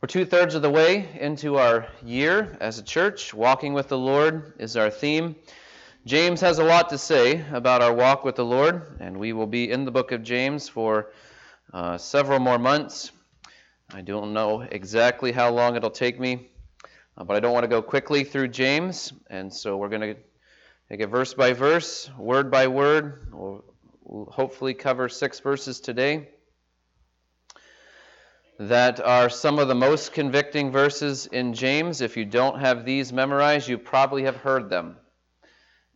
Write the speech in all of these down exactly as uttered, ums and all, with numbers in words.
We're two-thirds of the way into our year as a church. Walking with the Lord is our theme. James has a lot to say about our walk with the Lord, and we will be in the book of James for uh, several more months. I don't know exactly how long it'll take me, uh, but I don't want to go quickly through James, and so we're going to take it verse by verse, word by word. We'll, we'll hopefully cover six verses today that are some of the most convicting verses in James. If you don't have these memorized, you probably have heard them.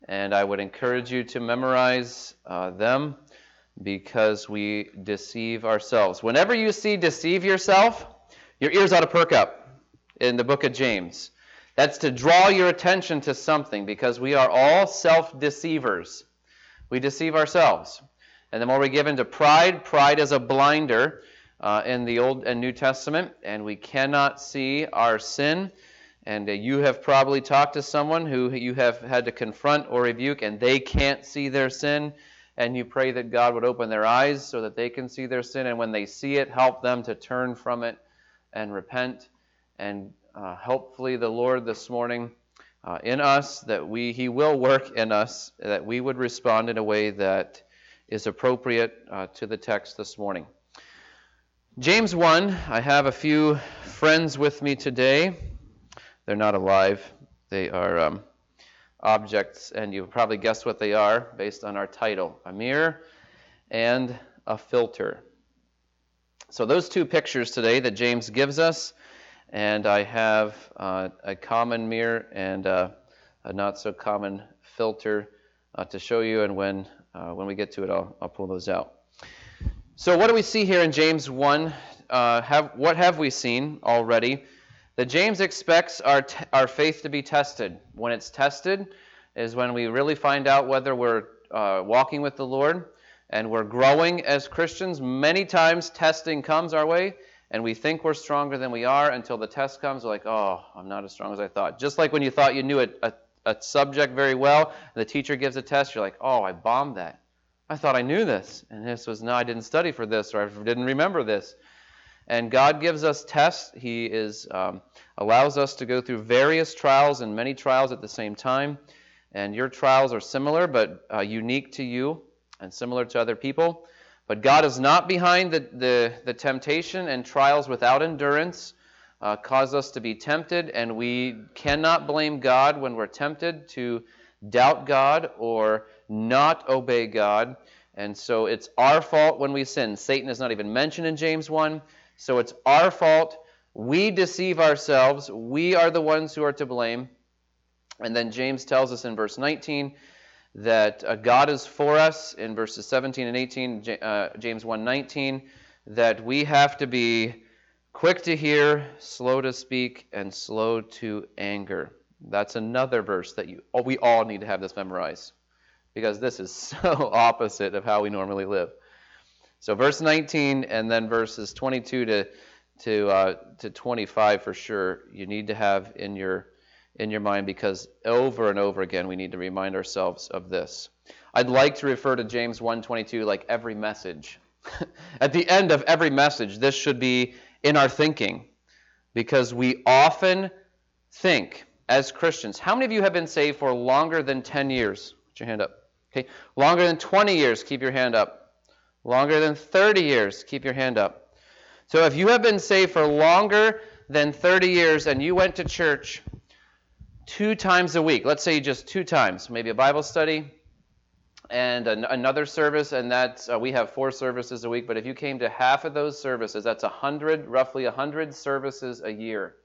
And I would encourage you to memorize uh, them because we deceive ourselves. Whenever you see deceive yourself, your ears ought to perk up in the book of James. That's to draw your attention to something because we are all self-deceivers. We deceive ourselves. And the more we give into pride, pride is a blinder. Uh, in the Old and New Testament, and we cannot see our sin. And uh, you have probably talked to someone who you have had to confront or rebuke, and they can't see their sin, and you pray that God would open their eyes so that they can see their sin, and when they see it, help them to turn from it and repent. And uh, hopefully the Lord this morning uh, in us, that we He will work in us, that we would respond in a way that is appropriate uh, to the text this morning. James one, I have a few friends with me today. They're not alive. They are um, objects, and you'll probably guess what they are based on our title, a mirror and a filter. So those two pictures today that James gives us, and I have uh, a common mirror and uh, a not-so-common filter uh, to show you, and when uh, when we get to it, I'll, I'll pull those out. So what do we see here in James one? Uh, have, what have we seen already? That James expects our t- our faith to be tested. When it's tested is when we really find out whether we're uh, walking with the Lord and we're growing as Christians. Many times testing comes our way, and we think we're stronger than we are until the test comes. We're like, oh, I'm not as strong as I thought. Just like when you thought you knew a, a, a subject very well, and the teacher gives a test, you're like, oh, I bombed that. I thought I knew this, and this was, no, I didn't study for this, or I didn't remember this. And God gives us tests. He is um, allows us to go through various trials and many trials at the same time. And your trials are similar, but uh, unique to you and similar to other people. But God is not behind the, the, the temptation, and trials without endurance uh, cause us to be tempted, and we cannot blame God when we're tempted to doubt God or not obey God, and so it's our fault when we sin. Satan is not even mentioned in James one, so it's our fault. We deceive ourselves. We are the ones who are to blame. And then James tells us in verse nineteen that uh, God is for us. In verses seventeen and eighteen, uh, James one nineteen, that we have to be quick to hear, slow to speak, and slow to anger. That's another verse that you, oh, we all need to have this memorized, because this is so opposite of how we normally live. So verse nineteen and then verses twenty-two to to uh, to twenty-five for sure you need to have in your in your mind, because over and over again we need to remind ourselves of this. I'd like to refer to James one twenty-two like every message. At the end of every message, this should be in our thinking, because we often think as Christians. How many of you have been saved for longer than ten years? Put your hand up. Okay. Longer than twenty years, keep your hand up. Longer than thirty years, keep your hand up. So if you have been saved for longer than thirty years and you went to church two times a week, let's say just two times, maybe a Bible study and an, another service, and that's, uh, we have four services a week, but if you came to half of those services, that's one hundred, roughly one hundred services a year,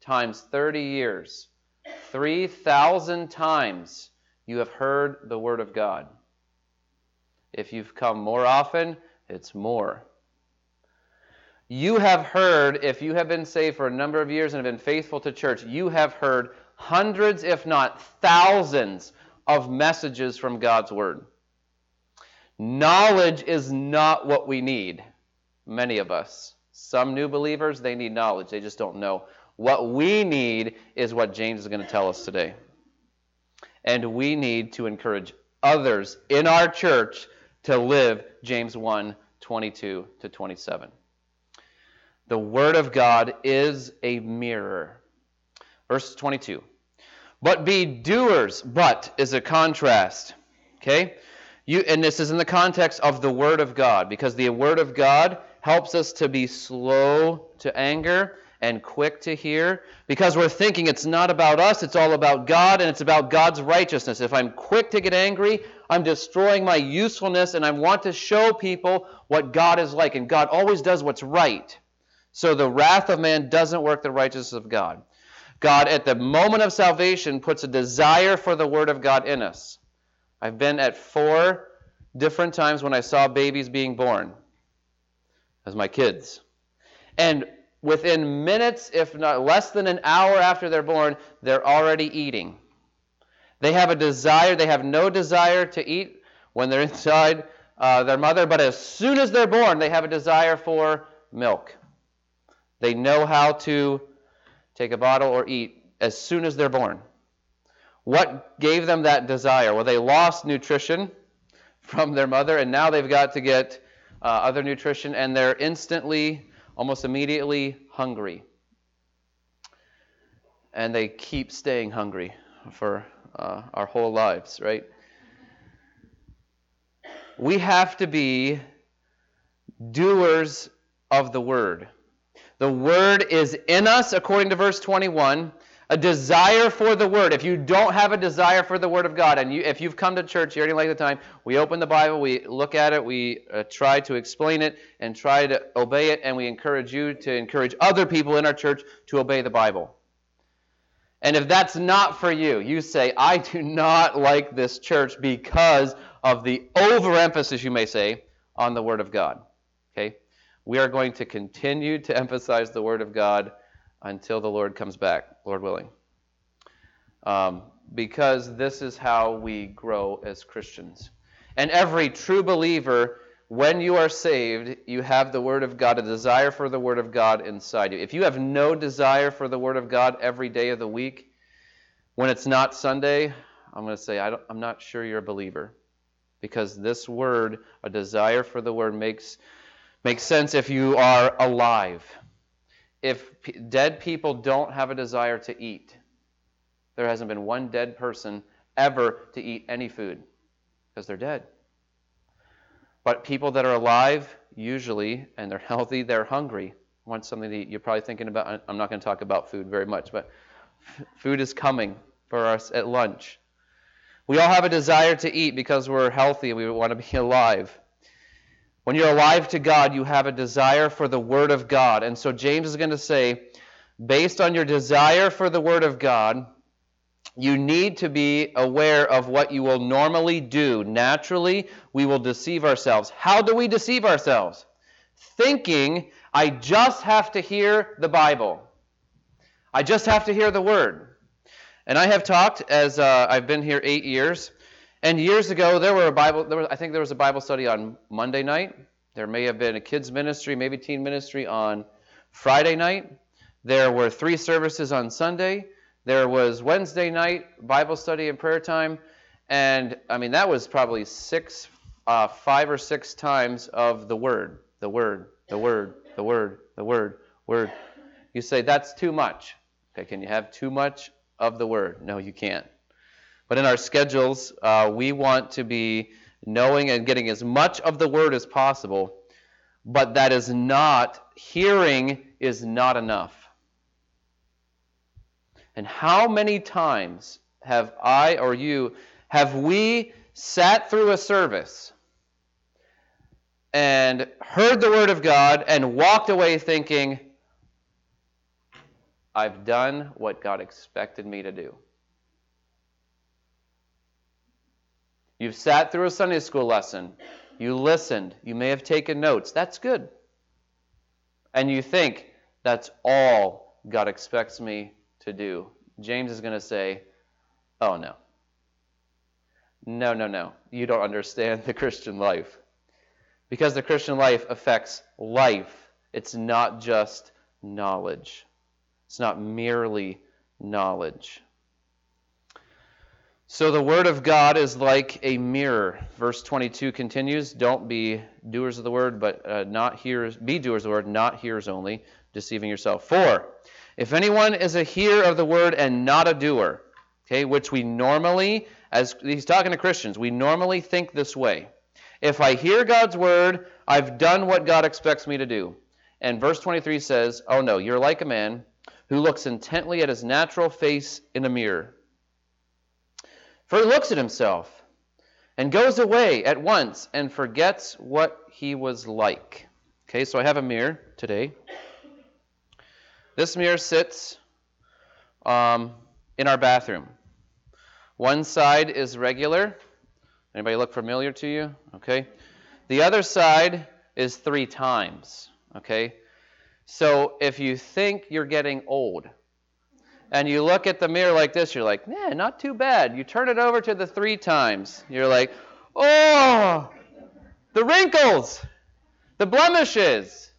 times thirty years, three thousand times. You have heard the Word of God. If you've come more often, it's more. You have heard, if you have been saved for a number of years and have been faithful to church, you have heard hundreds, if not thousands, of messages from God's Word. Knowledge is not what we need, many of us. Some new believers, they need knowledge. They just don't know. What we need is what James is going to tell us today. And we need to encourage others in our church to live James one twenty-two to twenty-seven. The word of God is a mirror. Verse twenty-two. But be doers, but is a contrast. Okay? You, and this is in the context of the word of God, because the word of God helps us to be slow to anger and quick to hear, because we're thinking it's not about us, it's all about God, and it's about God's righteousness. If I'm quick to get angry, I'm destroying my usefulness, and I want to show people what God is like, and God always does what's right. So the wrath of man doesn't work the righteousness of God. God, at the moment of salvation, puts a desire for the Word of God in us. I've been at four different times when I saw babies being born as my kids. And within minutes, if not less than an hour after they're born, they're already eating. They have a desire. They have no desire to eat when they're inside uh, their mother, but as soon as they're born, they have a desire for milk. They know how to take a bottle or eat as soon as they're born. What gave them that desire? Well, they lost nutrition from their mother, and now they've got to get uh, other nutrition, and they're instantly, almost immediately hungry. And they keep staying hungry for uh, our whole lives, right? We have to be doers of the word. The word is in us, according to verse twenty-one, a desire for the word. If you don't have a desire for the word of God, and you, if you've come to church, you already like the time, we open the Bible, we look at it, we uh, try to explain it and try to obey it, and we encourage you to encourage other people in our church to obey the Bible. And if that's not for you, you say, I do not like this church because of the overemphasis, you may say, on the word of God. Okay? We are going to continue to emphasize the Word of God until the Lord comes back, Lord willing. Um, because this is how we grow as Christians. And every true believer, when you are saved, you have the Word of God, a desire for the Word of God inside you. If you have no desire for the Word of God every day of the week, when it's not Sunday, I'm going to say, I don't, I'm not sure you're a believer. Because this Word, a desire for the Word, makes... Makes sense if you are alive. If p- dead people don't have a desire to eat, there hasn't been one dead person ever to eat any food because they're dead. But people that are alive, usually, and they're healthy, they're hungry. Want something to eat. You're probably thinking about, I'm not going to talk about food very much, but f- food is coming for us at lunch. We all have a desire to eat because we're healthy and we want to be alive. When you're alive to God, you have a desire for the Word of God. And so James is going to say, based on your desire for the Word of God, you need to be aware of what you will normally do. Naturally, we will deceive ourselves. How do we deceive ourselves? Thinking, I just have to hear the Bible. I just have to hear the Word. And I have talked, as uh, I've been here eight years, and years ago, there were a Bible. There was, I think there was a Bible study on Monday night. There may have been a kids ministry, maybe teen ministry on Friday night. There were three services on Sunday. There was Wednesday night Bible study and prayer time, and I mean that was probably six, uh, five or six times of the word, the word, the word, the word, the word, word. You say that's too much. Okay, can you have too much of the word? No, you can't. But in our schedules, uh, we want to be knowing and getting as much of the Word as possible, but that is not, hearing is not enough. And how many times have I or you, have we sat through a service and heard the Word of God and walked away thinking, I've done what God expected me to do? You've sat through a Sunday school lesson. You listened. You may have taken notes. That's good. And you think, that's all God expects me to do. James is going to say, oh, no. No, no, no. You don't understand the Christian life. Because the Christian life affects life. It's not just knowledge. It's not merely knowledge. So the word of God is like a mirror. Verse twenty-two continues, don't be doers of the word, but uh, not hearers. Be doers of the word, not hearers only, deceiving yourself. For if anyone is a hearer of the word and not a doer, okay, which we normally, as he's talking to Christians, we normally think this way. If I hear God's word, I've done what God expects me to do. And verse twenty-three says, oh no, you're like a man who looks intently at his natural face in a mirror. For he looks at himself and goes away at once and forgets what he was like. Okay, so I have a mirror today. This mirror sits um, in our bathroom. One side is regular. Anybody look familiar to you? Okay. The other side is three times. Okay. So if you think you're getting old, and you look at the mirror like this, you're like, man, not too bad. You turn it over to the three times. You're like, oh, the wrinkles, the blemishes.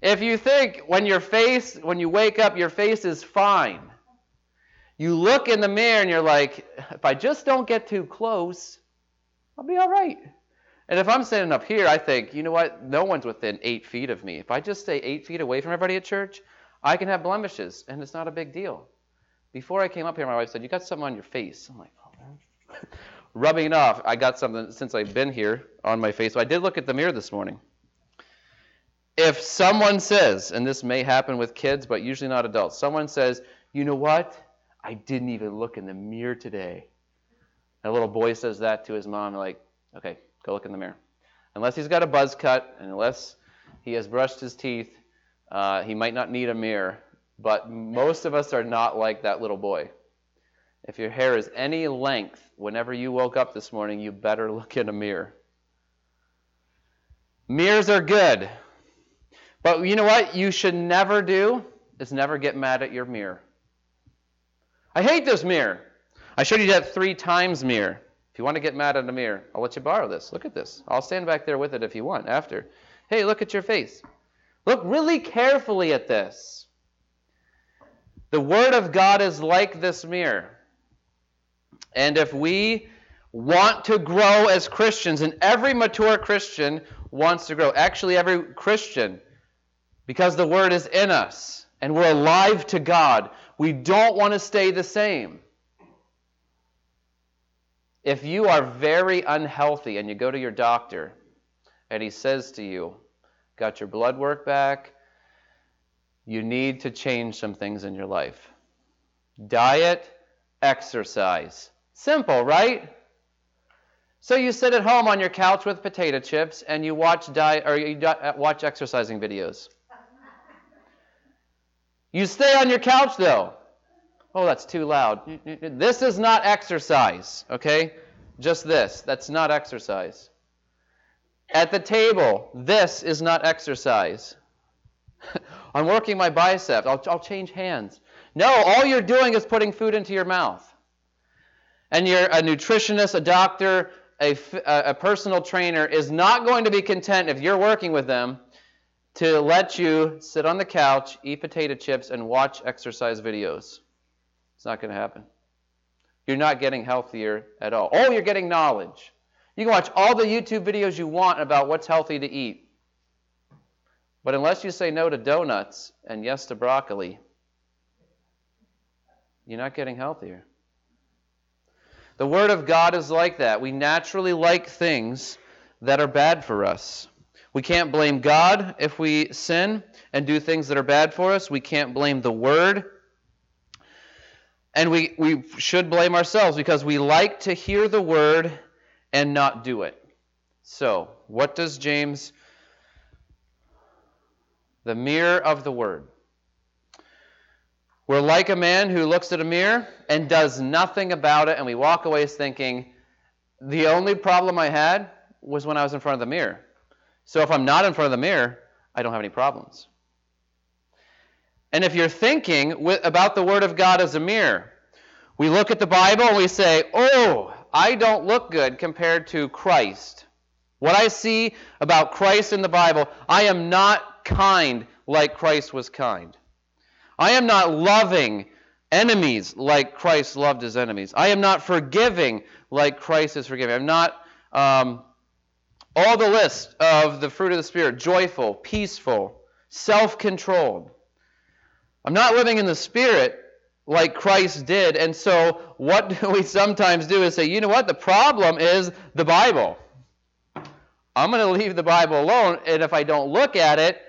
If you think when your face, when you wake up, your face is fine, you look in the mirror and you're like, if I just don't get too close, I'll be all right. And if I'm standing up here, I think, you know what? No one's within eight feet of me. If I just stay eight feet away from everybody at church, I can have blemishes, and it's not a big deal. Before I came up here, my wife said, you got something on your face. I'm like, oh, man. Rubbing it off, I got something since I've been here on my face. So I did look at the mirror this morning. If someone says, and this may happen with kids, but usually not adults, someone says, you know what? I didn't even look in the mirror today. And a little boy says that to his mom, like, okay, go look in the mirror. Unless he's got a buzz cut, and unless he has brushed his teeth, Uh, he might not need a mirror, but most of us are not like that little boy. If your hair is any length, whenever you woke up this morning, you better look in a mirror. Mirrors are good, but you know what you should never do is never get mad at your mirror. I hate this mirror. I showed you that three times mirror. If you want to get mad at a mirror, I'll let you borrow this. Look at this. I'll stand back there with it if you want after. Hey, look at your face. Look really carefully at this. The Word of God is like this mirror. And if we want to grow as Christians, and every mature Christian wants to grow, actually every Christian, because the Word is in us and we're alive to God, we don't want to stay the same. If you are very unhealthy and you go to your doctor and he says to you, got your blood work back, you need to change some things in your life. Diet, exercise. Simple, right? So you sit at home on your couch with potato chips and you watch diet or you di- watch exercising videos. You stay on your couch though. Oh, that's too loud. This is not exercise, okay? Just this. That's not exercise. At the table, this is not exercise. I'm working my biceps. I'll, I'll change hands. No, all you're doing is putting food into your mouth. And you're a nutritionist, a doctor, a, a personal trainer is not going to be content if you're working with them to let you sit on the couch, eat potato chips, and watch exercise videos. It's not going to happen. You're not getting healthier at all. Oh, you're getting knowledge. You can watch all the YouTube videos you want about what's healthy to eat. But unless you say no to donuts and yes to broccoli, you're not getting healthier. The Word of God is like that. We naturally like things that are bad for us. We can't blame God if we sin and do things that are bad for us. We can't blame the Word. And we, we should blame ourselves because we like to hear the Word and not do it. So, what does James, the mirror of the word? We're like a man who looks at a mirror and does nothing about it, and we walk away thinking, the only problem I had was when I was in front of the mirror. So if I'm not in front of the mirror, I don't have any problems. And if you're thinking about the Word of God as a mirror, we look at the Bible and we say, oh, I don't look good compared to Christ. What I see about Christ in the Bible, I am not kind like Christ was kind. I am not loving enemies like Christ loved his enemies. I am not forgiving like Christ is forgiving. I'm not, um, all the list of the fruit of the Spirit, joyful, peaceful, self-controlled. I'm not living in the Spirit like Christ did. And so what do we sometimes do is say, you know what, the problem is the Bible. I'm going to leave the Bible alone, and if I don't look at it,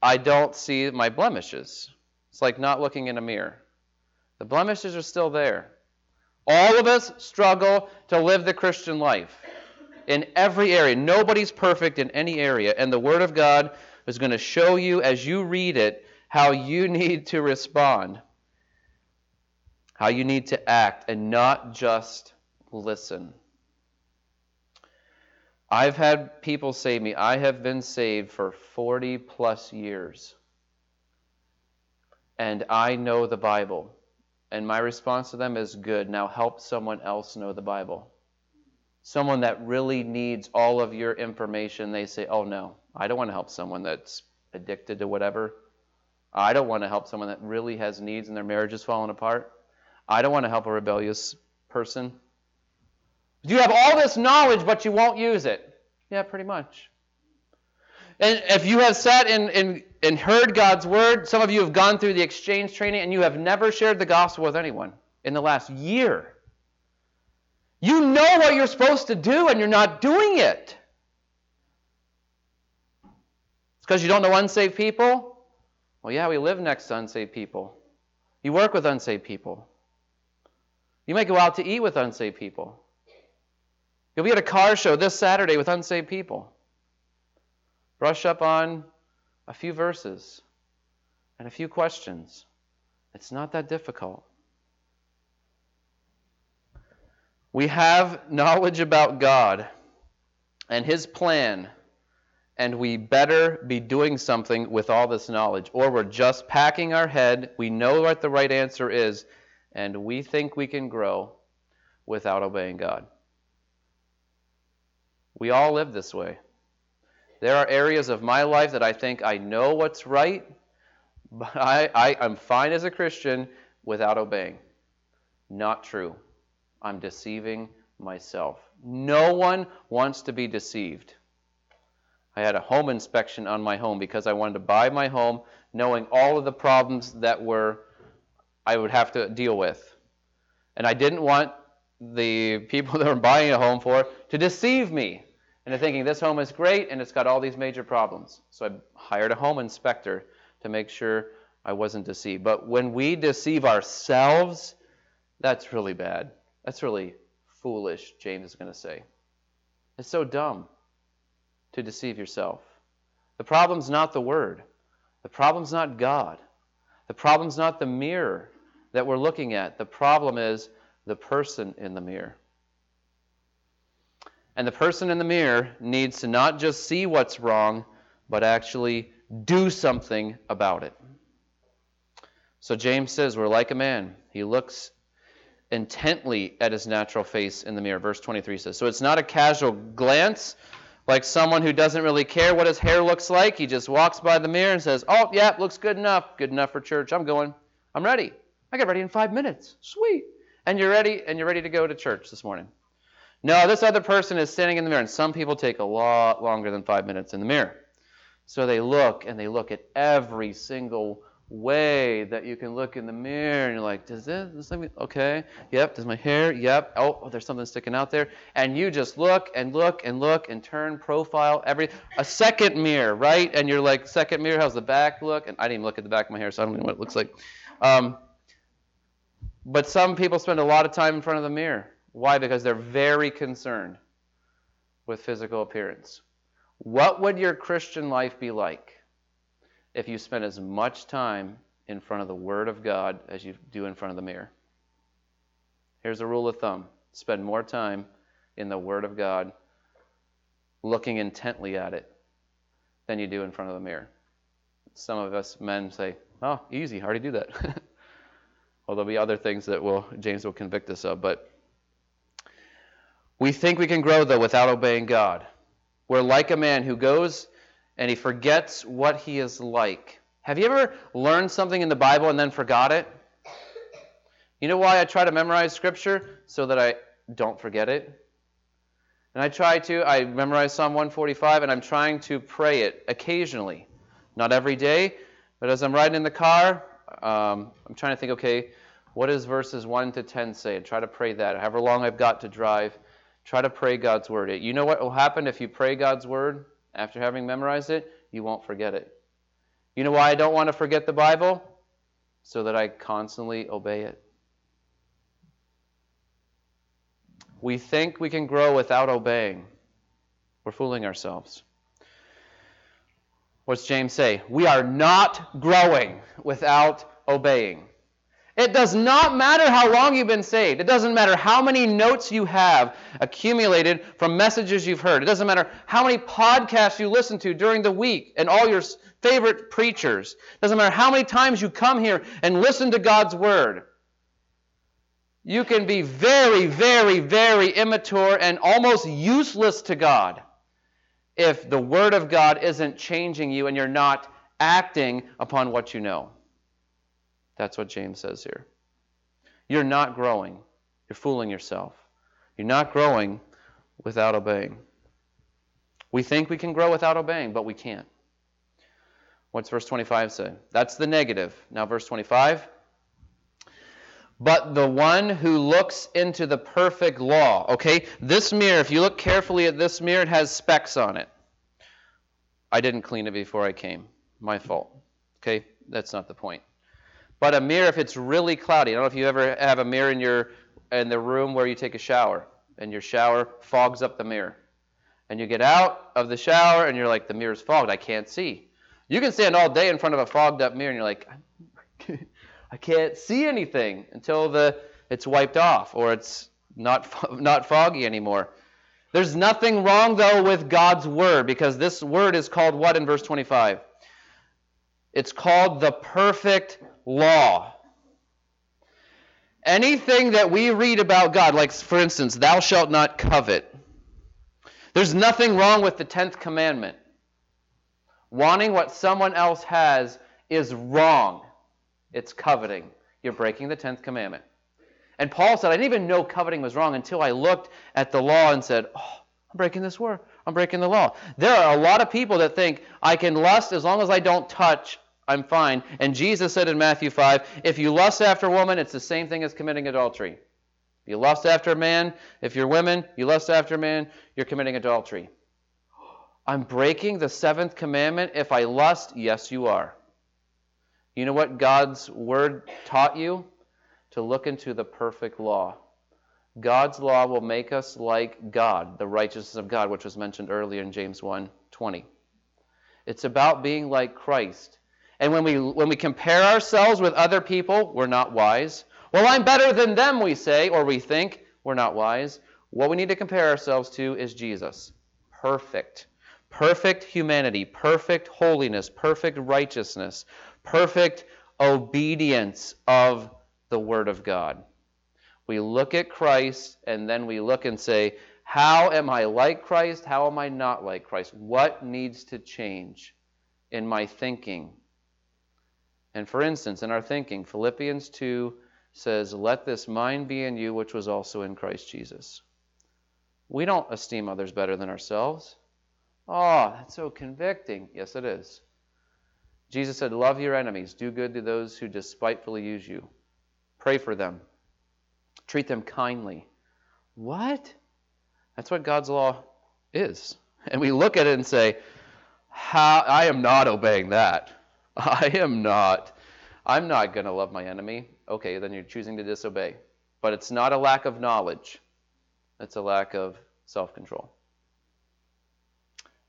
I don't see my blemishes. It's like not looking in a mirror. The blemishes are still there. All of us struggle to live the Christian life in every area. Nobody's perfect in any area. And the Word of God is going to show you as you read it how you need to respond, how you need to act and not just listen. I've had people say to me, I have been saved for forty plus years, and I know the Bible. And my response to them is, good, now help someone else know the Bible. Someone that really needs all of your information, they say, oh no, I don't want to help someone that's addicted to whatever. I don't want to help someone that really has needs and their marriage is falling apart. I don't want to help a rebellious person. You have all this knowledge, but you won't use it. Yeah, pretty much. And if you have sat and, and, and heard God's word, some of you have gone through the exchange training and you have never shared the gospel with anyone in the last year. You know what you're supposed to do and you're not doing it. It's because you don't know unsaved people? Well, yeah, we live next to unsaved people. You work with unsaved people. You might go out to eat with unsaved people. You'll be at a car show this Saturday with unsaved people. Brush up on a few verses and a few questions. It's not that difficult. We have knowledge about God and His plan, and we better be doing something with all this knowledge, or we're just packing our head. We know what the right answer is, and we think we can grow without obeying God. We all live this way. There are areas of my life that I think I know what's right, but I, I, I'm fine as a Christian without obeying. Not true. I'm deceiving myself. No one wants to be deceived. I had a home inspection on my home because I wanted to buy my home knowing all of the problems that were I would have to deal with. And I didn't want the people that were buying a home for to deceive me. And they're thinking, this home is great, and it's got all these major problems. So I hired a home inspector to make sure I wasn't deceived. But when we deceive ourselves, that's really bad. That's really foolish, James is going to say. It's so dumb to deceive yourself. The problem's not the Word. The problem's not God. The problem's not the mirror that we're looking at. The problem is the person in the mirror. And the person in the mirror needs to not just see what's wrong, but actually do something about it. So James says, we're like a man. He looks intently at his natural face in the mirror. Verse twenty-three says, so it's not a casual glance, like someone who doesn't really care what his hair looks like. He just walks by the mirror and says, oh, yeah, looks good enough. Good enough for church. I'm going. I'm ready. I get ready in five minutes. Sweet. And you're ready, and you're ready to go to church this morning. No, this other person is standing in the mirror, and some people take a lot longer than five minutes in the mirror. So they look, and they look at every single way that you can look in the mirror, and you're like, does this, does this okay, yep, does my hair, yep, oh, oh, there's something sticking out there. And you just look, and look, and look, and turn, profile, every, a second mirror, right? And you're like, second mirror, how's the back look? And I didn't even look at the back of my hair, so I don't know what it looks like. Um, but some people spend a lot of time in front of the mirror. Why? Because they're very concerned with physical appearance. What would your Christian life be like if you spent as much time in front of the Word of God as you do in front of the mirror? Here's a rule of thumb. Spend more time in the Word of God, looking intently at it, than you do in front of the mirror. Some of us men say, oh, easy, I already do that. Well, there'll be other things that will James will convict us of, but we think we can grow, though, without obeying God. We're like a man who goes and he forgets what he is like. Have you ever learned something in the Bible and then forgot it? You know why I try to memorize Scripture? So that I don't forget it. And I try to, I memorize Psalm one forty-five, and I'm trying to pray it occasionally. Not every day, but as I'm riding in the car, um, I'm trying to think, okay, what does verses one to ten say? And try to pray that. However long I've got to drive, try to pray God's Word. You know what will happen if you pray God's Word after having memorized it? You won't forget it. You know why I don't want to forget the Bible? So that I constantly obey it. We think we can grow without obeying. We're fooling ourselves. What's James say? We are not growing without obeying. It does not matter how long you've been saved. It doesn't matter how many notes you have accumulated from messages you've heard. It doesn't matter how many podcasts you listen to during the week and all your favorite preachers. It doesn't matter how many times you come here and listen to God's Word. You can be very, very, very immature and almost useless to God if the Word of God isn't changing you and you're not acting upon what you know. That's what James says here. You're not growing. You're fooling yourself. You're not growing without obeying. We think we can grow without obeying, but we can't. What's verse twenty-five say? That's the negative. Now verse twenty-five. But the one who looks into the perfect law. Okay, this mirror, if you look carefully at this mirror, it has specks on it. I didn't clean it before I came. My fault. Okay, that's not the point. But a mirror, if it's really cloudy, I don't know if you ever have a mirror in your in the room where you take a shower, and your shower fogs up the mirror. And you get out of the shower, and you're like, the mirror's fogged, I can't see. You can stand all day in front of a fogged up mirror, and you're like, I can't see anything until the it's wiped off, or it's not, not foggy anymore. There's nothing wrong, though, with God's Word, because this Word is called what in verse twenty-five? It's called the perfect law. Anything that we read about God, like for instance, thou shalt not covet. There's nothing wrong with the tenth commandment. Wanting what someone else has is wrong. It's coveting. You're breaking the tenth commandment. And Paul said, I didn't even know coveting was wrong until I looked at the law and said, oh, I'm breaking this word. I'm breaking the law. There are a lot of people that think, I can lust as long as I don't touch, I'm fine. And Jesus said in Matthew five, if you lust after a woman, it's the same thing as committing adultery. If you lust after a man, if you're women, you lust after a man, you're committing adultery. I'm breaking the seventh commandment if I lust. Yes, you are. You know what God's Word taught you? To look into the perfect law. God's law will make us like God, the righteousness of God, which was mentioned earlier in James one twenty. It's about being like Christ. And when we when we compare ourselves with other people, we're not wise. Well, I'm better than them, we say, or we think. We're not wise. What we need to compare ourselves to is Jesus. Perfect. Perfect humanity, perfect holiness, perfect righteousness, perfect obedience of the Word of God. We look at Christ, and then we look and say, how am I like Christ? How am I not like Christ? What needs to change in my thinking? And for instance, in our thinking, Philippians two says, let this mind be in you, which was also in Christ Jesus. We don't esteem others better than ourselves. Oh, that's so convicting. Yes, it is. Jesus said, love your enemies. Do good to those who despitefully use you. Pray for them. Treat them kindly. What? That's what God's law is. And we look at it and say, "How? I am not obeying that. I am not. I'm not going to love my enemy." Okay, then you're choosing to disobey. But it's not a lack of knowledge. It's a lack of self-control.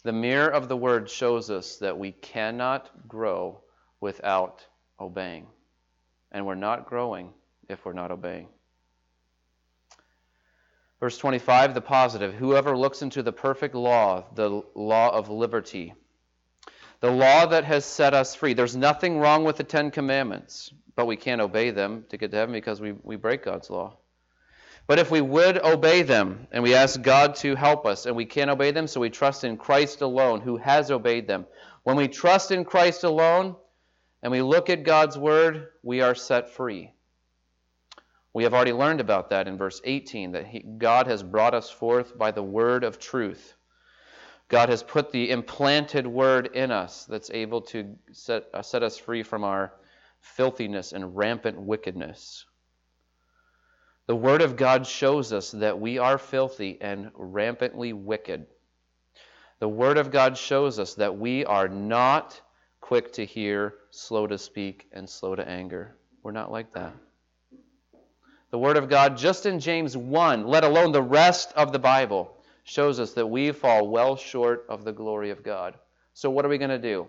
The mirror of the Word shows us that we cannot grow without obeying. And we're not growing if we're not obeying. Verse twenty-five, the positive. Whoever looks into the perfect law, the law of liberty, the law that has set us free. There's nothing wrong with the Ten Commandments, but we can't obey them to get to heaven because we, we break God's law. But if we would obey them, and we ask God to help us, and we can't obey them, so we trust in Christ alone, who has obeyed them. When we trust in Christ alone, and we look at God's Word, we are set free. We have already learned about that in verse eighteen, that he, God has brought us forth by the word of truth. God has put the implanted word in us that's able to set, uh, set us free from our filthiness and rampant wickedness. The word of God shows us that we are filthy and rampantly wicked. The word of God shows us that we are not quick to hear, slow to speak, and slow to anger. We're not like that. The word of God, just in James one, let alone the rest of the Bible, shows us that we fall well short of the glory of God. So what are we going to do?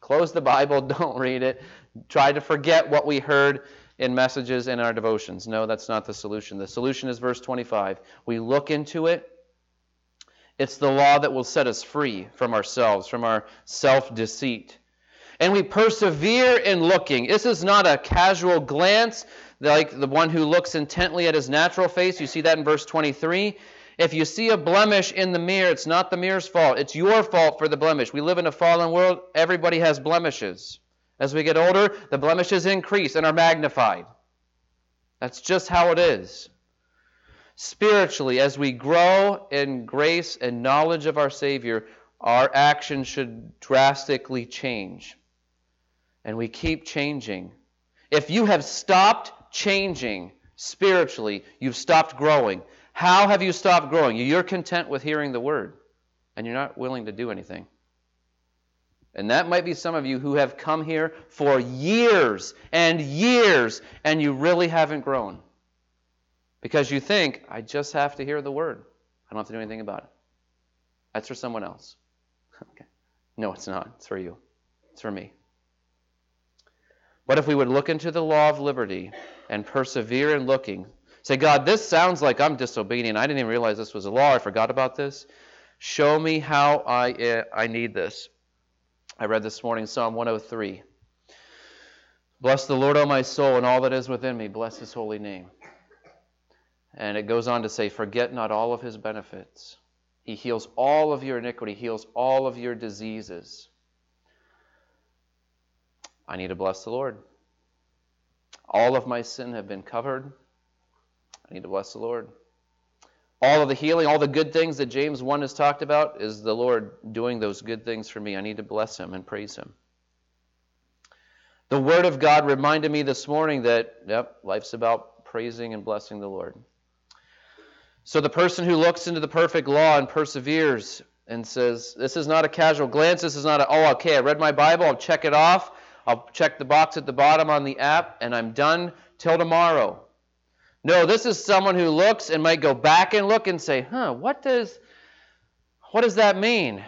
Close the Bible, don't read it, try to forget what we heard in messages and our devotions. No, that's not the solution. The solution is verse twenty-five. We look into it. It's the law that will set us free from ourselves, from our self-deceit. And we persevere in looking. This is not a casual glance, like the one who looks intently at his natural face. You see that in verse twenty-three. If you see a blemish in the mirror, it's not the mirror's fault. It's your fault for the blemish. We live in a fallen world. Everybody has blemishes. As we get older, the blemishes increase and are magnified. That's just how it is. Spiritually, as we grow in grace and knowledge of our Savior, our actions should drastically change. And we keep changing. If you have stopped changing spiritually, you've stopped growing. How have you stopped growing? You're content with hearing the word, and you're not willing to do anything. And that might be some of you who have come here for years and years, and you really haven't grown. Because you think, I just have to hear the word. I don't have to do anything about it. That's for someone else. Okay. No, it's not. It's for you. It's for me. What if we would look into the law of liberty and persevere in looking? Say, God, this sounds like I'm disobedient. I didn't even realize this was a law. I forgot about this. Show me how I uh, I need this. I read this morning Psalm one oh three. Bless the Lord, O my soul, and all that is within me. Bless his holy name. And it goes on to say, forget not all of his benefits. He heals all of your iniquity. He heals all of your diseases. I need to bless the Lord. All of my sin have been covered. I need to bless the Lord. All of the healing, all the good things that James one has talked about is the Lord doing those good things for me. I need to bless him and praise him. The Word of God reminded me this morning that, yep, life's about praising and blessing the Lord. So the person who looks into the perfect law and perseveres and says, this is not a casual glance. This is not a, oh, okay, I read my Bible. I'll check it off. I'll check the box at the bottom on the app, and I'm done till tomorrow. No, this is someone who looks and might go back and look and say, huh, what does, what does that mean?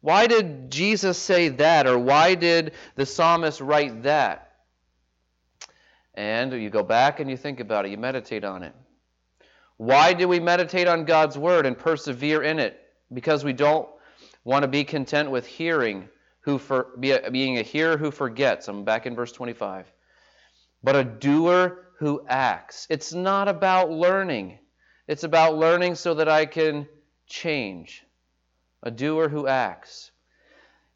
Why did Jesus say that? Or why did the psalmist write that? And you go back and you think about it. You meditate on it. Why do we meditate on God's word and persevere in it? Because we don't want to be content with hearing, who for, be a, being a hearer who forgets. I'm back in verse twenty-five. But a doer who acts. It's not about learning. It's about learning so that I can change. A doer who acts.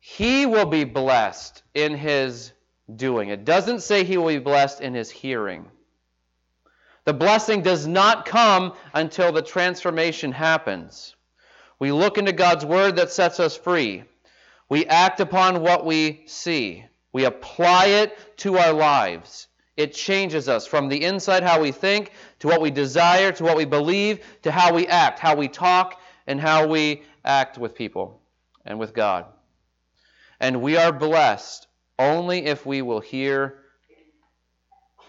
He will be blessed in his doing. It doesn't say he will be blessed in his hearing. The blessing does not come until the transformation happens. We look into God's word that sets us free. We act upon what we see. We apply it to our lives. It changes us from the inside, how we think, to what we desire, to what we believe, to how we act, how we talk, and how we act with people and with God. And we are blessed only if we will hear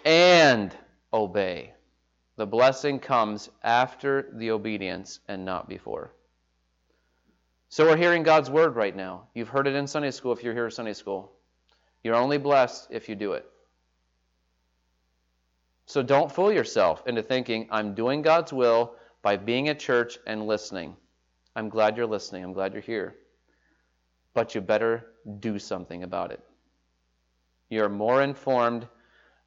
and obey. The blessing comes after the obedience and not before. So we're hearing God's word right now. You've heard it in Sunday school if you're here at Sunday school. You're only blessed if you do it. So don't fool yourself into thinking, I'm doing God's will by being at church and listening. I'm glad you're listening. I'm glad you're here. But you better do something about it. You're more informed,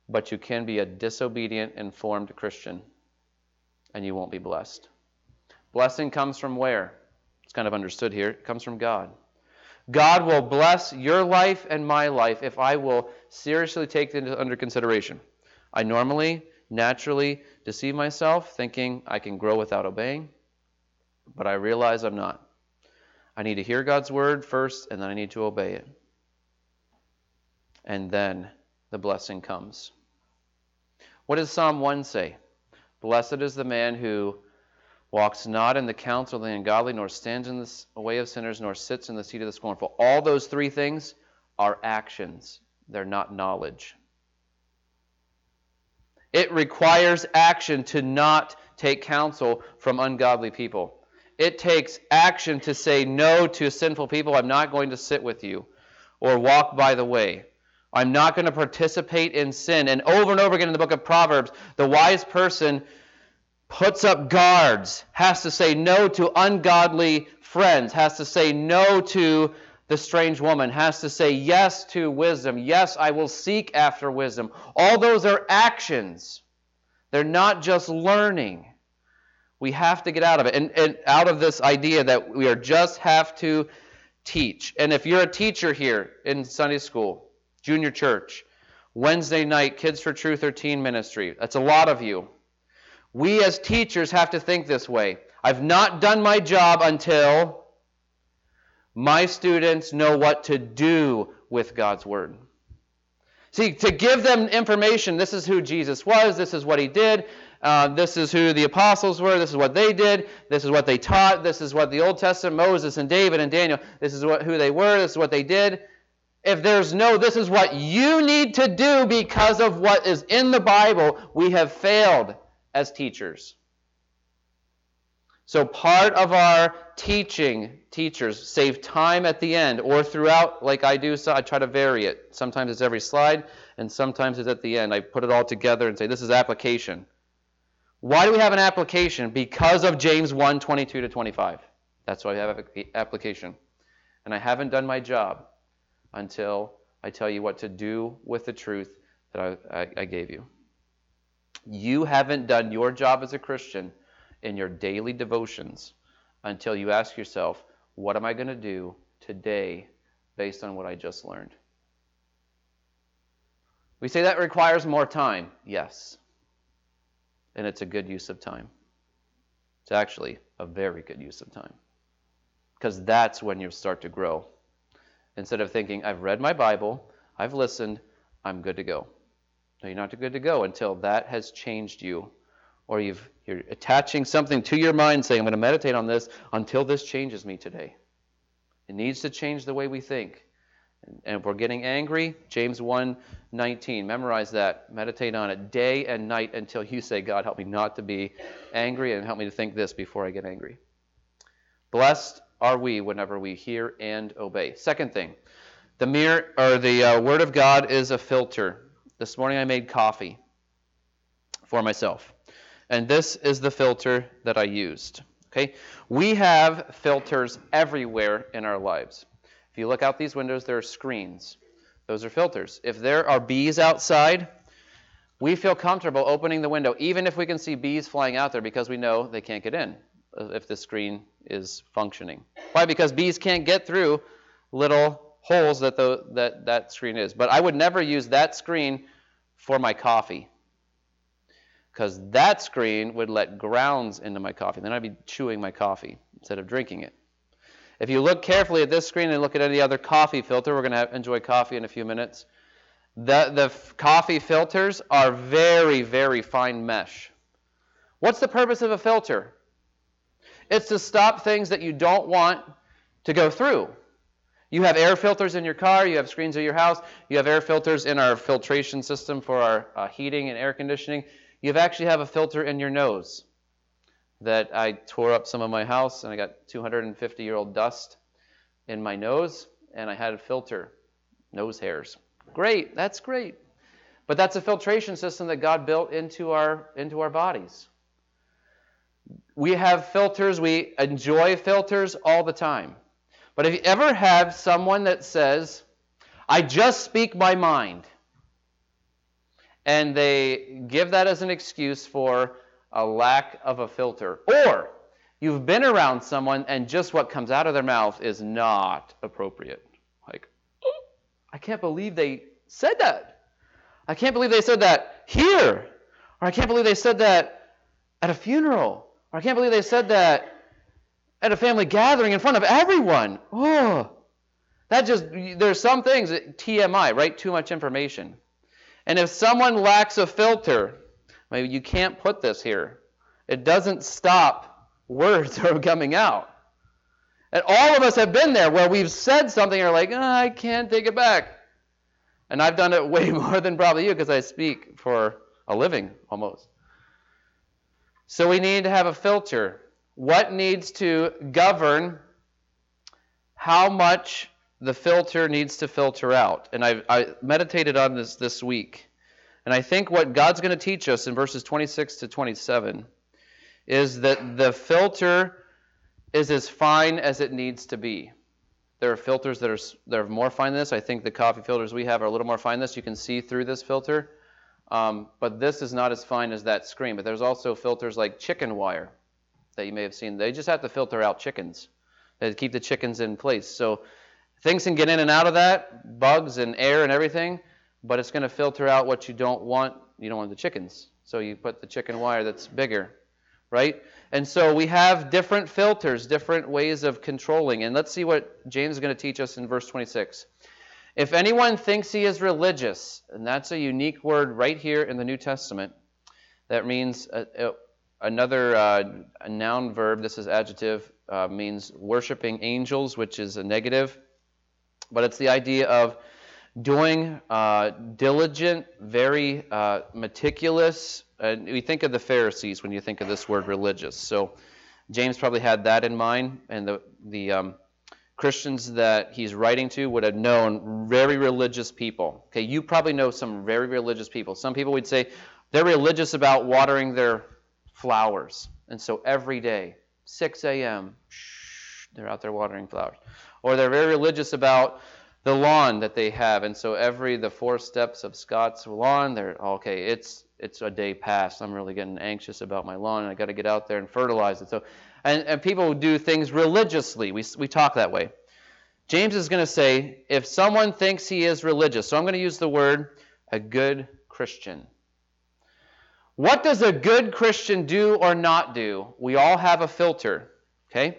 but you can be a disobedient, informed Christian, and you won't be blessed. Blessing comes from where? It's kind of understood here. It comes from God. God will bless your life and my life if I will seriously take it under consideration. I normally naturally deceive myself, thinking I can grow without obeying, but I realize I'm not. I need to hear God's word first, and then I need to obey it. And then the blessing comes. What does Psalm one say? Blessed is the man who walks not in the counsel of the ungodly, nor stands in the way of sinners, nor sits in the seat of the scornful. All those three things are actions. They're not knowledge. It requires action to not take counsel from ungodly people. It takes action to say no to sinful people. I'm not going to sit with you or walk by the way. I'm not going to participate in sin. And over and over again in the book of Proverbs, the wise person puts up guards, has to say no to ungodly friends, has to say no to the strange woman, has to say yes to wisdom. Yes, I will seek after wisdom. All those are actions. They're not just learning. We have to get out of it, and, and out of this idea that we are just have to teach. And if you're a teacher here in Sunday school, junior church, Wednesday night, Kids for Truth or teen ministry, that's a lot of you. We as teachers have to think this way. I've not done my job until my students know what to do with God's word. See, to give them information, this is who Jesus was, this is what he did, Uh, this is who the apostles were, this is what they did, this is what they taught, this is what the Old Testament, Moses and David and Daniel, this is what, who they were, this is what they did. If there's no, this is what you need to do because of what is in the Bible, we have failed as teachers. So part of our teaching, teachers, save time at the end or throughout, like I do, so I try to vary it. Sometimes it's every slide and sometimes it's at the end. I put it all together and say, this is application. Why do we have an application? Because of James one, twenty-two to twenty-five. That's why we have an application. And I haven't done my job until I tell you what to do with the truth that I, I, I gave you. You haven't done your job as a Christian in your daily devotions until you ask yourself, what am I going to do today based on what I just learned? We say that requires more time. Yes. And it's a good use of time. It's actually a very good use of time. Because that's when you start to grow. Instead of thinking, I've read my Bible, I've listened, I'm good to go. No, you're not good to go until that has changed you. Or you've, you're attaching something to your mind saying, I'm going to meditate on this until this changes me today. It needs to change the way we think. And if we're getting angry, James one nineteen, memorize that, meditate on it day and night until you say, God, help me not to be angry and help me to think this before I get angry. Blessed are we whenever we hear and obey. Second thing, the mirror or the uh, word of God is a filter. This morning I made coffee for myself, and this is the filter that I used. Okay, we have filters everywhere in our lives. If you look out these windows, there are screens. Those are filters. If there are bees outside, we feel comfortable opening the window, even if we can see bees flying out there, because we know they can't get in if the screen is functioning. Why? Because bees can't get through little holes that the, that, that screen is. But I would never use that screen for my coffee, because that screen would let grounds into my coffee. Then I'd be chewing my coffee instead of drinking it. If you look carefully at this screen and look at any other coffee filter, we're going to enjoy coffee in a few minutes. The, the f- coffee filters are very, very fine mesh. What's the purpose of a filter? It's to stop things that you don't want to go through. You have air filters in your car, you have screens in your house, you have air filters in our filtration system for our uh, heating and air conditioning. You actually have a filter in your nose. That I tore up some of my house and I got two hundred fifty year old dust in my nose and I had a filter, nose hairs. Great, that's great. But that's a filtration system that God built into our into our bodies. We have filters, we enjoy filters all the time. But if you ever have someone that says, I just speak my mind, and they give that as an excuse for a lack of a filter, or you've been around someone and just what comes out of their mouth is not appropriate. Like, oh, I can't believe they said that. I can't believe they said that here. Or I can't believe they said that at a funeral. Or I can't believe they said that at a family gathering in front of everyone. Oh, that just, there's some things, T M I, right? Too much information. And if someone lacks a filter, maybe you can't put this here. It doesn't stop words from coming out. And all of us have been there where we've said something and are like, oh, I can't take it back. And I've done it way more than probably you because I speak for a living almost. So we need to have a filter. What needs to govern how much the filter needs to filter out? And I, I meditated on this this week. And I think what God's going to teach us in verses twenty-six to twenty-seven is that the filter is as fine as it needs to be. There are filters that are, that are more fine than this. I think the coffee filters we have are a little more fine than this. You can see through this filter. Um, but this is not as fine as that screen. But there's also filters like chicken wire that you may have seen. They just have to filter out chickens. They keep the chickens in place. So things can get in and out of that, bugs and air and everything, but it's going to filter out what you don't want. You don't want the chickens. So you put the chicken wire that's bigger, right? And so we have different filters, different ways of controlling. And let's see what James is going to teach us in verse twenty-six. If anyone thinks he is religious, and that's a unique word right here in the New Testament, that means a, a, another uh, a noun verb, this is adjective, uh, means worshiping angels, which is a negative. But it's the idea of doing uh, diligent, very uh, meticulous. And we think of the Pharisees when you think of this word religious. So James probably had that in mind, and the the um, Christians that he's writing to would have known very religious people. Okay, you probably know some very religious people. Some people would say they're religious about watering their flowers, and so every day, six a.m., they're out there watering flowers. Or they're very religious about the lawn that they have, and so every the four steps of Scott's lawn, they're okay. It's it's a day past. I'm really getting anxious about my lawn, and I got to get out there and fertilize it. So, and, and people do things religiously. We we talk that way. James is going to say if someone thinks he is religious, so I'm going to use the word a good Christian. What does a good Christian do or not do? We all have a filter, okay,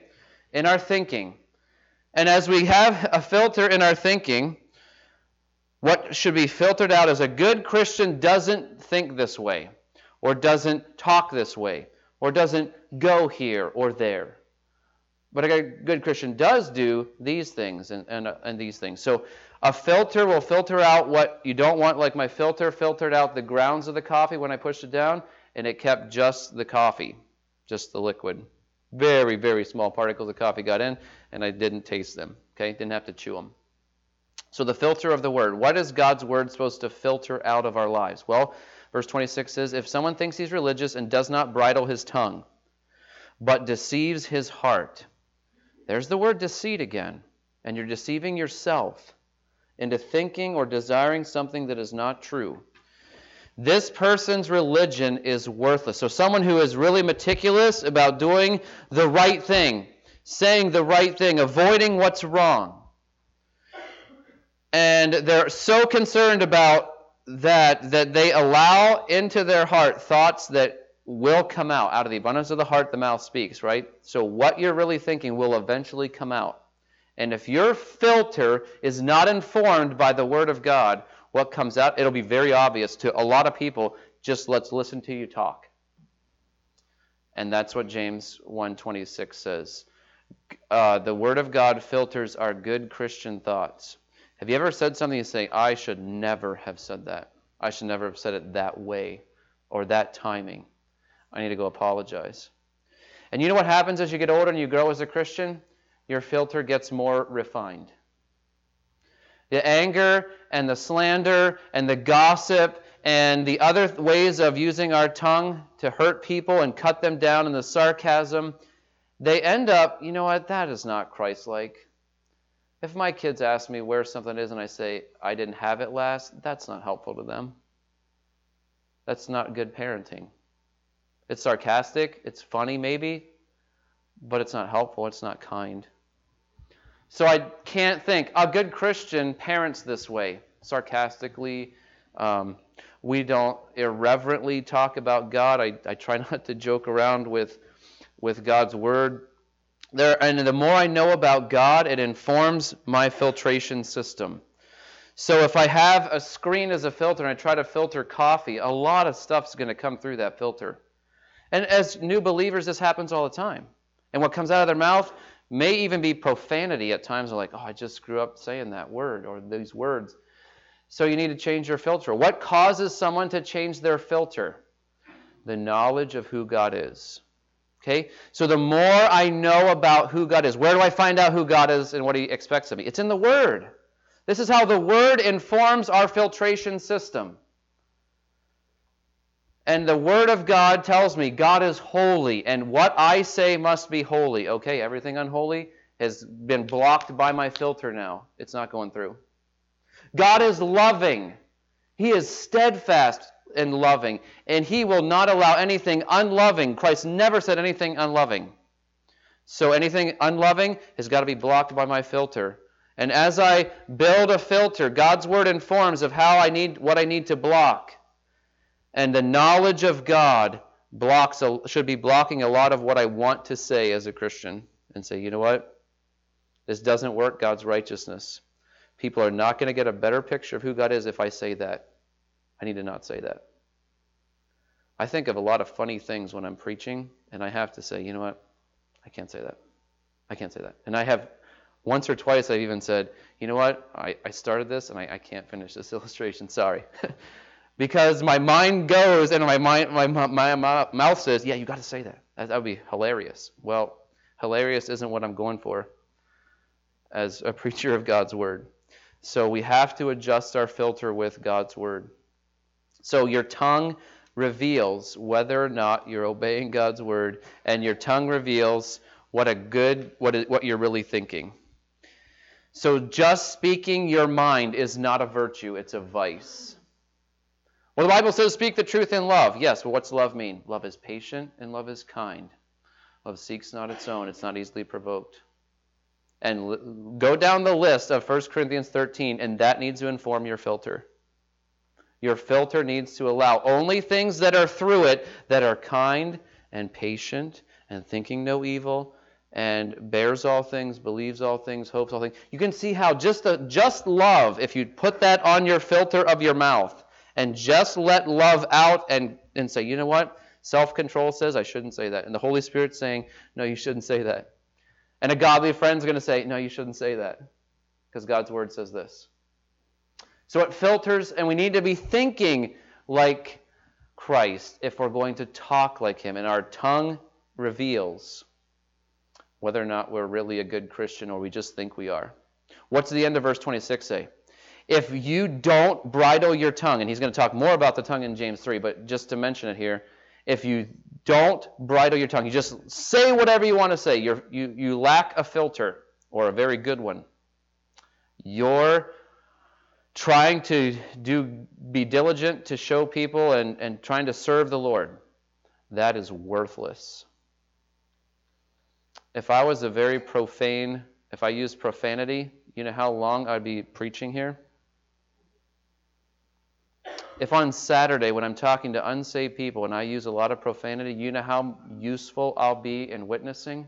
in our thinking. And as we have a filter in our thinking, what should be filtered out is a good Christian doesn't think this way, or doesn't talk this way, or doesn't go here or there. But a good Christian does do these things and, and, and these things. So a filter will filter out what you don't want, like my filter filtered out the grounds of the coffee when I pushed it down, and it kept just the coffee, just the liquid. Very, very small particles of coffee got in, and I didn't taste them, okay? Didn't have to chew them. So the filter of the Word. What is God's Word supposed to filter out of our lives? Well, verse twenty-six says, if someone thinks he's religious and does not bridle his tongue, but deceives his heart. There's the word deceit again, and you're deceiving yourself into thinking or desiring something that is not true. This person's religion is worthless. So someone who is really meticulous about doing the right thing, saying the right thing, avoiding what's wrong. And they're so concerned about that that they allow into their heart thoughts that will come out. Out of the abundance of the heart, the mouth speaks, right? So what you're really thinking will eventually come out. And if your filter is not informed by the Word of God, what comes out, it'll be very obvious to a lot of people, just let's listen to you talk. And that's what James one twenty-six says. Uh, the Word of God filters our good Christian thoughts. Have you ever said something and say, I should never have said that. I should never have said it that way or that timing. I need to go apologize. And you know what happens as you get older and you grow as a Christian? Your filter gets more refined. The anger and the slander and the gossip and the other th- ways of using our tongue to hurt people and cut them down and the sarcasm, they end up, you know what, that is not Christ-like. If my kids ask me where something is and I say, I didn't have it last, that's not helpful to them. That's not good parenting. It's sarcastic, it's funny maybe, but it's not helpful, it's not kind. So I can't think, a good Christian parents this way, sarcastically, Um, we don't irreverently talk about God. I, I try not to joke around with with God's word. There, and the more I know about God, it informs my filtration system. So if I have a screen as a filter and I try to filter coffee, a lot of stuff's going to come through that filter. And as new believers, this happens all the time. And what comes out of their mouth may even be profanity at times. They're like, oh, I just screw up saying that word or these words. So you need to change your filter. What causes someone to change their filter? The knowledge of who God is. Okay? So the more I know about who God is, where do I find out who God is and what He expects of me? It's in the Word. This is how the Word informs our filtration system. And the Word of God tells me God is holy, and what I say must be holy. Okay, everything unholy has been blocked by my filter now. It's not going through. God is loving. He is steadfast and loving, and He will not allow anything unloving. Christ never said anything unloving. So anything unloving has got to be blocked by my filter. And as I build a filter, God's Word informs of how I need, what I need to block. And the knowledge of God blocks a, should be blocking a lot of what I want to say as a Christian. And say, you know what? This doesn't work, God's righteousness. People are not going to get a better picture of who God is if I say that. I need to not say that. I think of a lot of funny things when I'm preaching, and I have to say, you know what? I can't say that. I can't say that. And I have... Once or twice I've even said, you know what, I, I started this and I, I can't finish this illustration, sorry. Because my mind goes and my mind, my, my, my mouth says, yeah, you got to say that. That would be hilarious. Well, hilarious isn't what I'm going for as a preacher of God's Word. So we have to adjust our filter with God's Word. So your tongue reveals whether or not you're obeying God's Word, and your tongue reveals what a good, what is, what you're really thinking. So just speaking your mind is not a virtue, it's a vice. Well, the Bible says speak the truth in love. Yes, but what's love mean? Love is patient and love is kind. Love seeks not its own. It's not easily provoked. And l- go down the list of First Corinthians thirteen, and that needs to inform your filter. Your filter needs to allow only things that are through it that are kind and patient and thinking no evil, and bears all things, believes all things, hopes all things. You can see how just the, just love, if you put that on your filter of your mouth and just let love out and, and say, you know what? Self-control says I shouldn't say that. And the Holy Spirit's saying, no, you shouldn't say that. And a godly friend's going to say, no, you shouldn't say that because God's Word says this. So it filters, and we need to be thinking like Christ if we're going to talk like Him. And our tongue reveals whether or not we're really a good Christian or we just think we are. What's the end of verse twenty-six say? If you don't bridle your tongue, and he's going to talk more about the tongue in James three, but just to mention it here, if you don't bridle your tongue, you just say whatever you want to say, you're, you, you lack a filter or a very good one. You're trying to do be diligent to show people and, and trying to serve the Lord. That is worthless. If I was a very profane, if I used profanity, you know how long I'd be preaching here? If on Saturday when I'm talking to unsaved people and I use a lot of profanity, you know how useful I'll be in witnessing?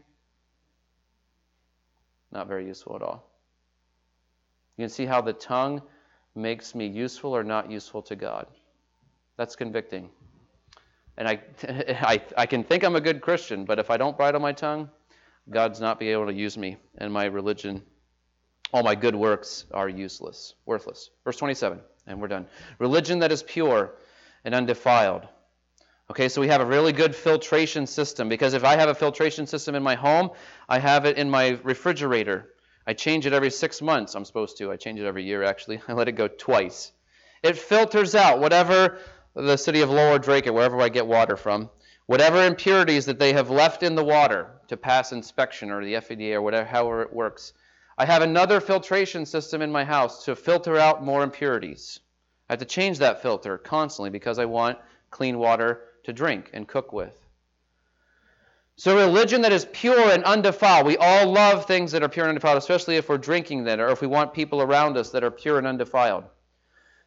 Not very useful at all. You can see how the tongue makes me useful or not useful to God. That's convicting. And I, I, I can think I'm a good Christian, but if I don't bridle my tongue, God's not be able to use me, and my religion, all my good works are useless, worthless. Verse twenty-seven, and we're done. Religion that is pure and undefiled. Okay, so we have a really good filtration system, because if I have a filtration system in my home, I have it in my refrigerator. I change it every six months. I'm supposed to. I change it every year, actually. I let it go twice. It filters out whatever the city of Lower Drake, or wherever I get water from, whatever impurities that they have left in the water to pass inspection or the F E D A or whatever, however it works. I have another filtration system in my house to filter out more impurities. I have to change that filter constantly because I want clean water to drink and cook with. So religion that is pure and undefiled. We all love things that are pure and undefiled, especially if we're drinking that or if we want people around us that are pure and undefiled.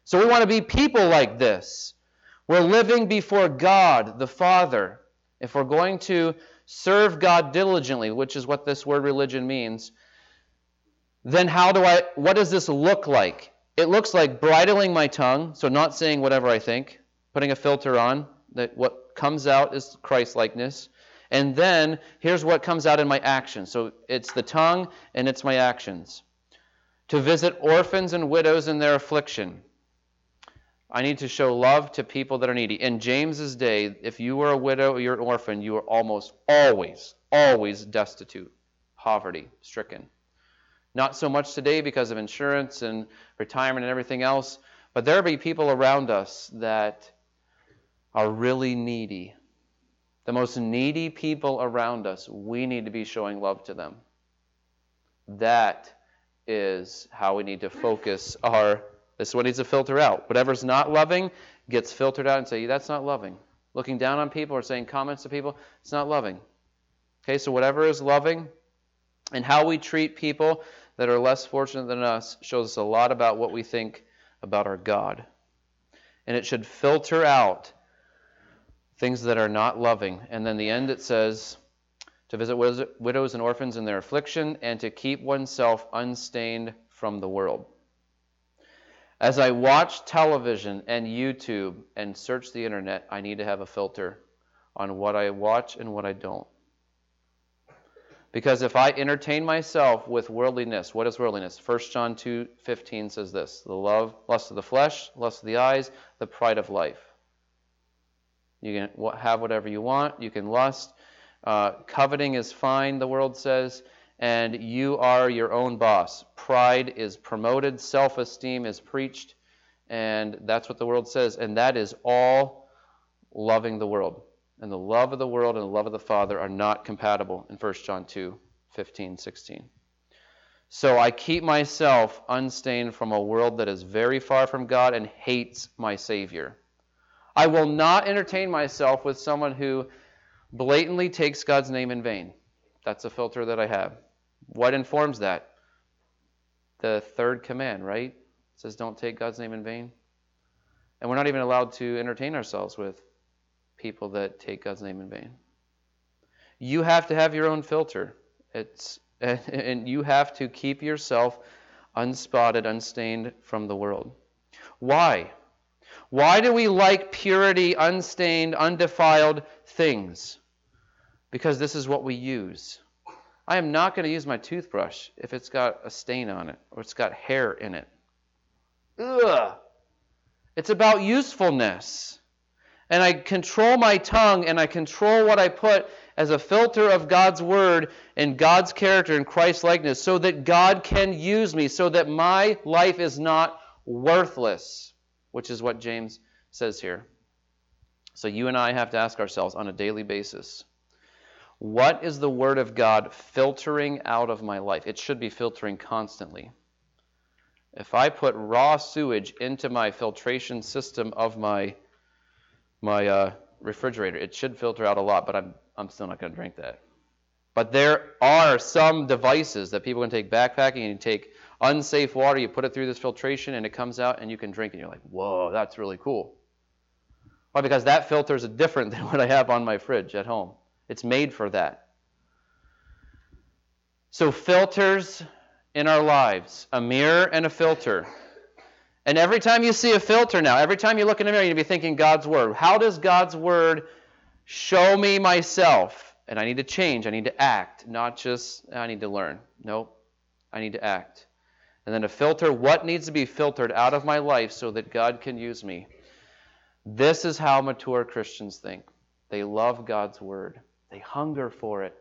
So we want to be people like this. We're living before God the Father. If we're going to serve God diligently, which is what this word religion means, then how do I, what does this look like? It looks like bridling my tongue, so not saying whatever I think, putting a filter on, that what comes out is Christ-likeness. And then here's what comes out in my actions. So it's the tongue and it's my actions. To visit orphans and widows in their affliction. I need to show love to people that are needy. In James's day, if you were a widow or you're an orphan, you were almost always, always destitute, poverty, stricken. Not so much today because of insurance and retirement and everything else, but there'll be people around us that are really needy. The most needy people around us, we need to be showing love to them. That is how we need to focus our, this is what needs to filter out. Whatever's not loving gets filtered out and say, that's not loving. Looking down on people or saying comments to people, it's not loving. Okay, so whatever is loving and how we treat people that are less fortunate than us shows us a lot about what we think about our God. And it should filter out things that are not loving. And then the end it says, to visit widows and orphans in their affliction, and to keep oneself unstained from the world. As I watch television and YouTube and search the internet, I need to have a filter on what I watch and what I don't. Because if I entertain myself with worldliness, what is worldliness? First John two fifteen says this, the love, lust of the flesh, lust of the eyes, the pride of life. You can have whatever you want. You can lust. Uh, coveting is fine, the world says, and you are your own boss. Pride is promoted. Self-esteem is preached, and that's what the world says, and that is all loving the world. And the love of the world and the love of the Father are not compatible in First John two fifteen, sixteen. So I keep myself unstained from a world that is very far from God and hates my Savior. I will not entertain myself with someone who blatantly takes God's name in vain. That's a filter that I have. What informs that? The third command, right? It says don't take God's name in vain. And we're not even allowed to entertain ourselves with people that take God's name in vain. You have to have your own filter. It's and, and you have to keep yourself unspotted, unstained from the world. Why? Why do we like purity, unstained, undefiled things? Because this is what we use. I am not going to use my toothbrush if it's got a stain on it or it's got hair in it. Ugh! It's about usefulness. And I control my tongue and I control what I put as a filter of God's word and God's character and Christ's likeness so that God can use me, so that my life is not worthless, which is what James says here. So you and I have to ask ourselves on a daily basis, what is the Word of God filtering out of my life? It should be filtering constantly. If I put raw sewage into my filtration system of my my uh, refrigerator, it should filter out a lot, but I'm I'm still not going to drink that. But there are some devices that people can take backpacking and you take unsafe water, you put it through this filtration and it comes out and you can drink it. You're like, whoa, that's really cool. Why? Because that filter is different than what I have on my fridge at home. It's made for that. So filters in our lives, a mirror and a filter. And every time you see a filter now, every time you look in the mirror, you'll be thinking God's Word. How does God's Word show me myself? And I need to change. I need to act, not just I need to learn. Nope, I need to act. And then to filter what needs to be filtered out of my life so that God can use me. This is how mature Christians think. They love God's Word. They hunger for it.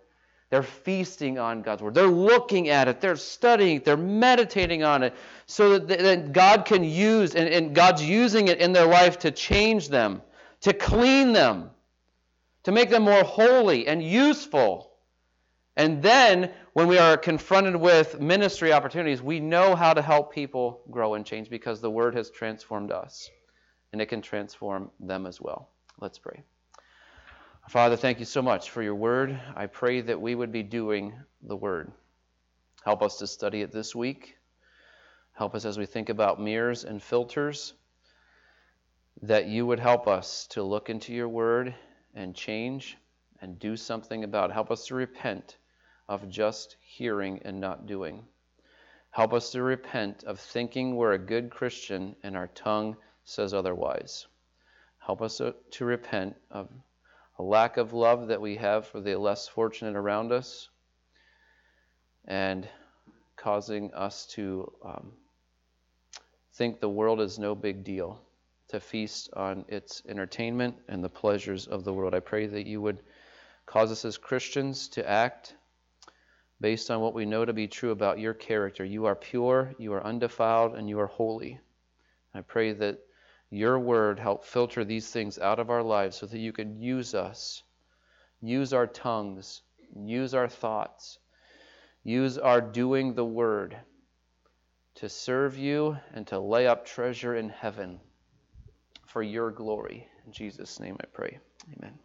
They're feasting on God's Word. They're looking at it. They're studying it. They're meditating on it so that, that God can use, and, and God's using it in their life to change them, to clean them, to make them more holy and useful. And then when we are confronted with ministry opportunities, we know how to help people grow and change because the Word has transformed us, and it can transform them as well. Let's pray. Father, thank you so much for your Word. I pray that we would be doing the Word. Help us to study it this week. Help us as we think about mirrors and filters. that you would help us to look into your word and change and do something about it. Help us to repent of just hearing and not doing. Help us to repent of thinking we're a good Christian and our tongue says otherwise. Help us to repent of a lack of love that we have for the less fortunate around us, and causing us to um, think the world is no big deal, to feast on its entertainment and the pleasures of the world. I pray that you would cause us as Christians to act based on what we know to be true about your character. You are pure, you are undefiled, and you are holy. I pray that your word help filter these things out of our lives so that you could use us, use our tongues, use our thoughts, use our doing the word to serve you and to lay up treasure in heaven for your glory. In Jesus' name I pray. Amen.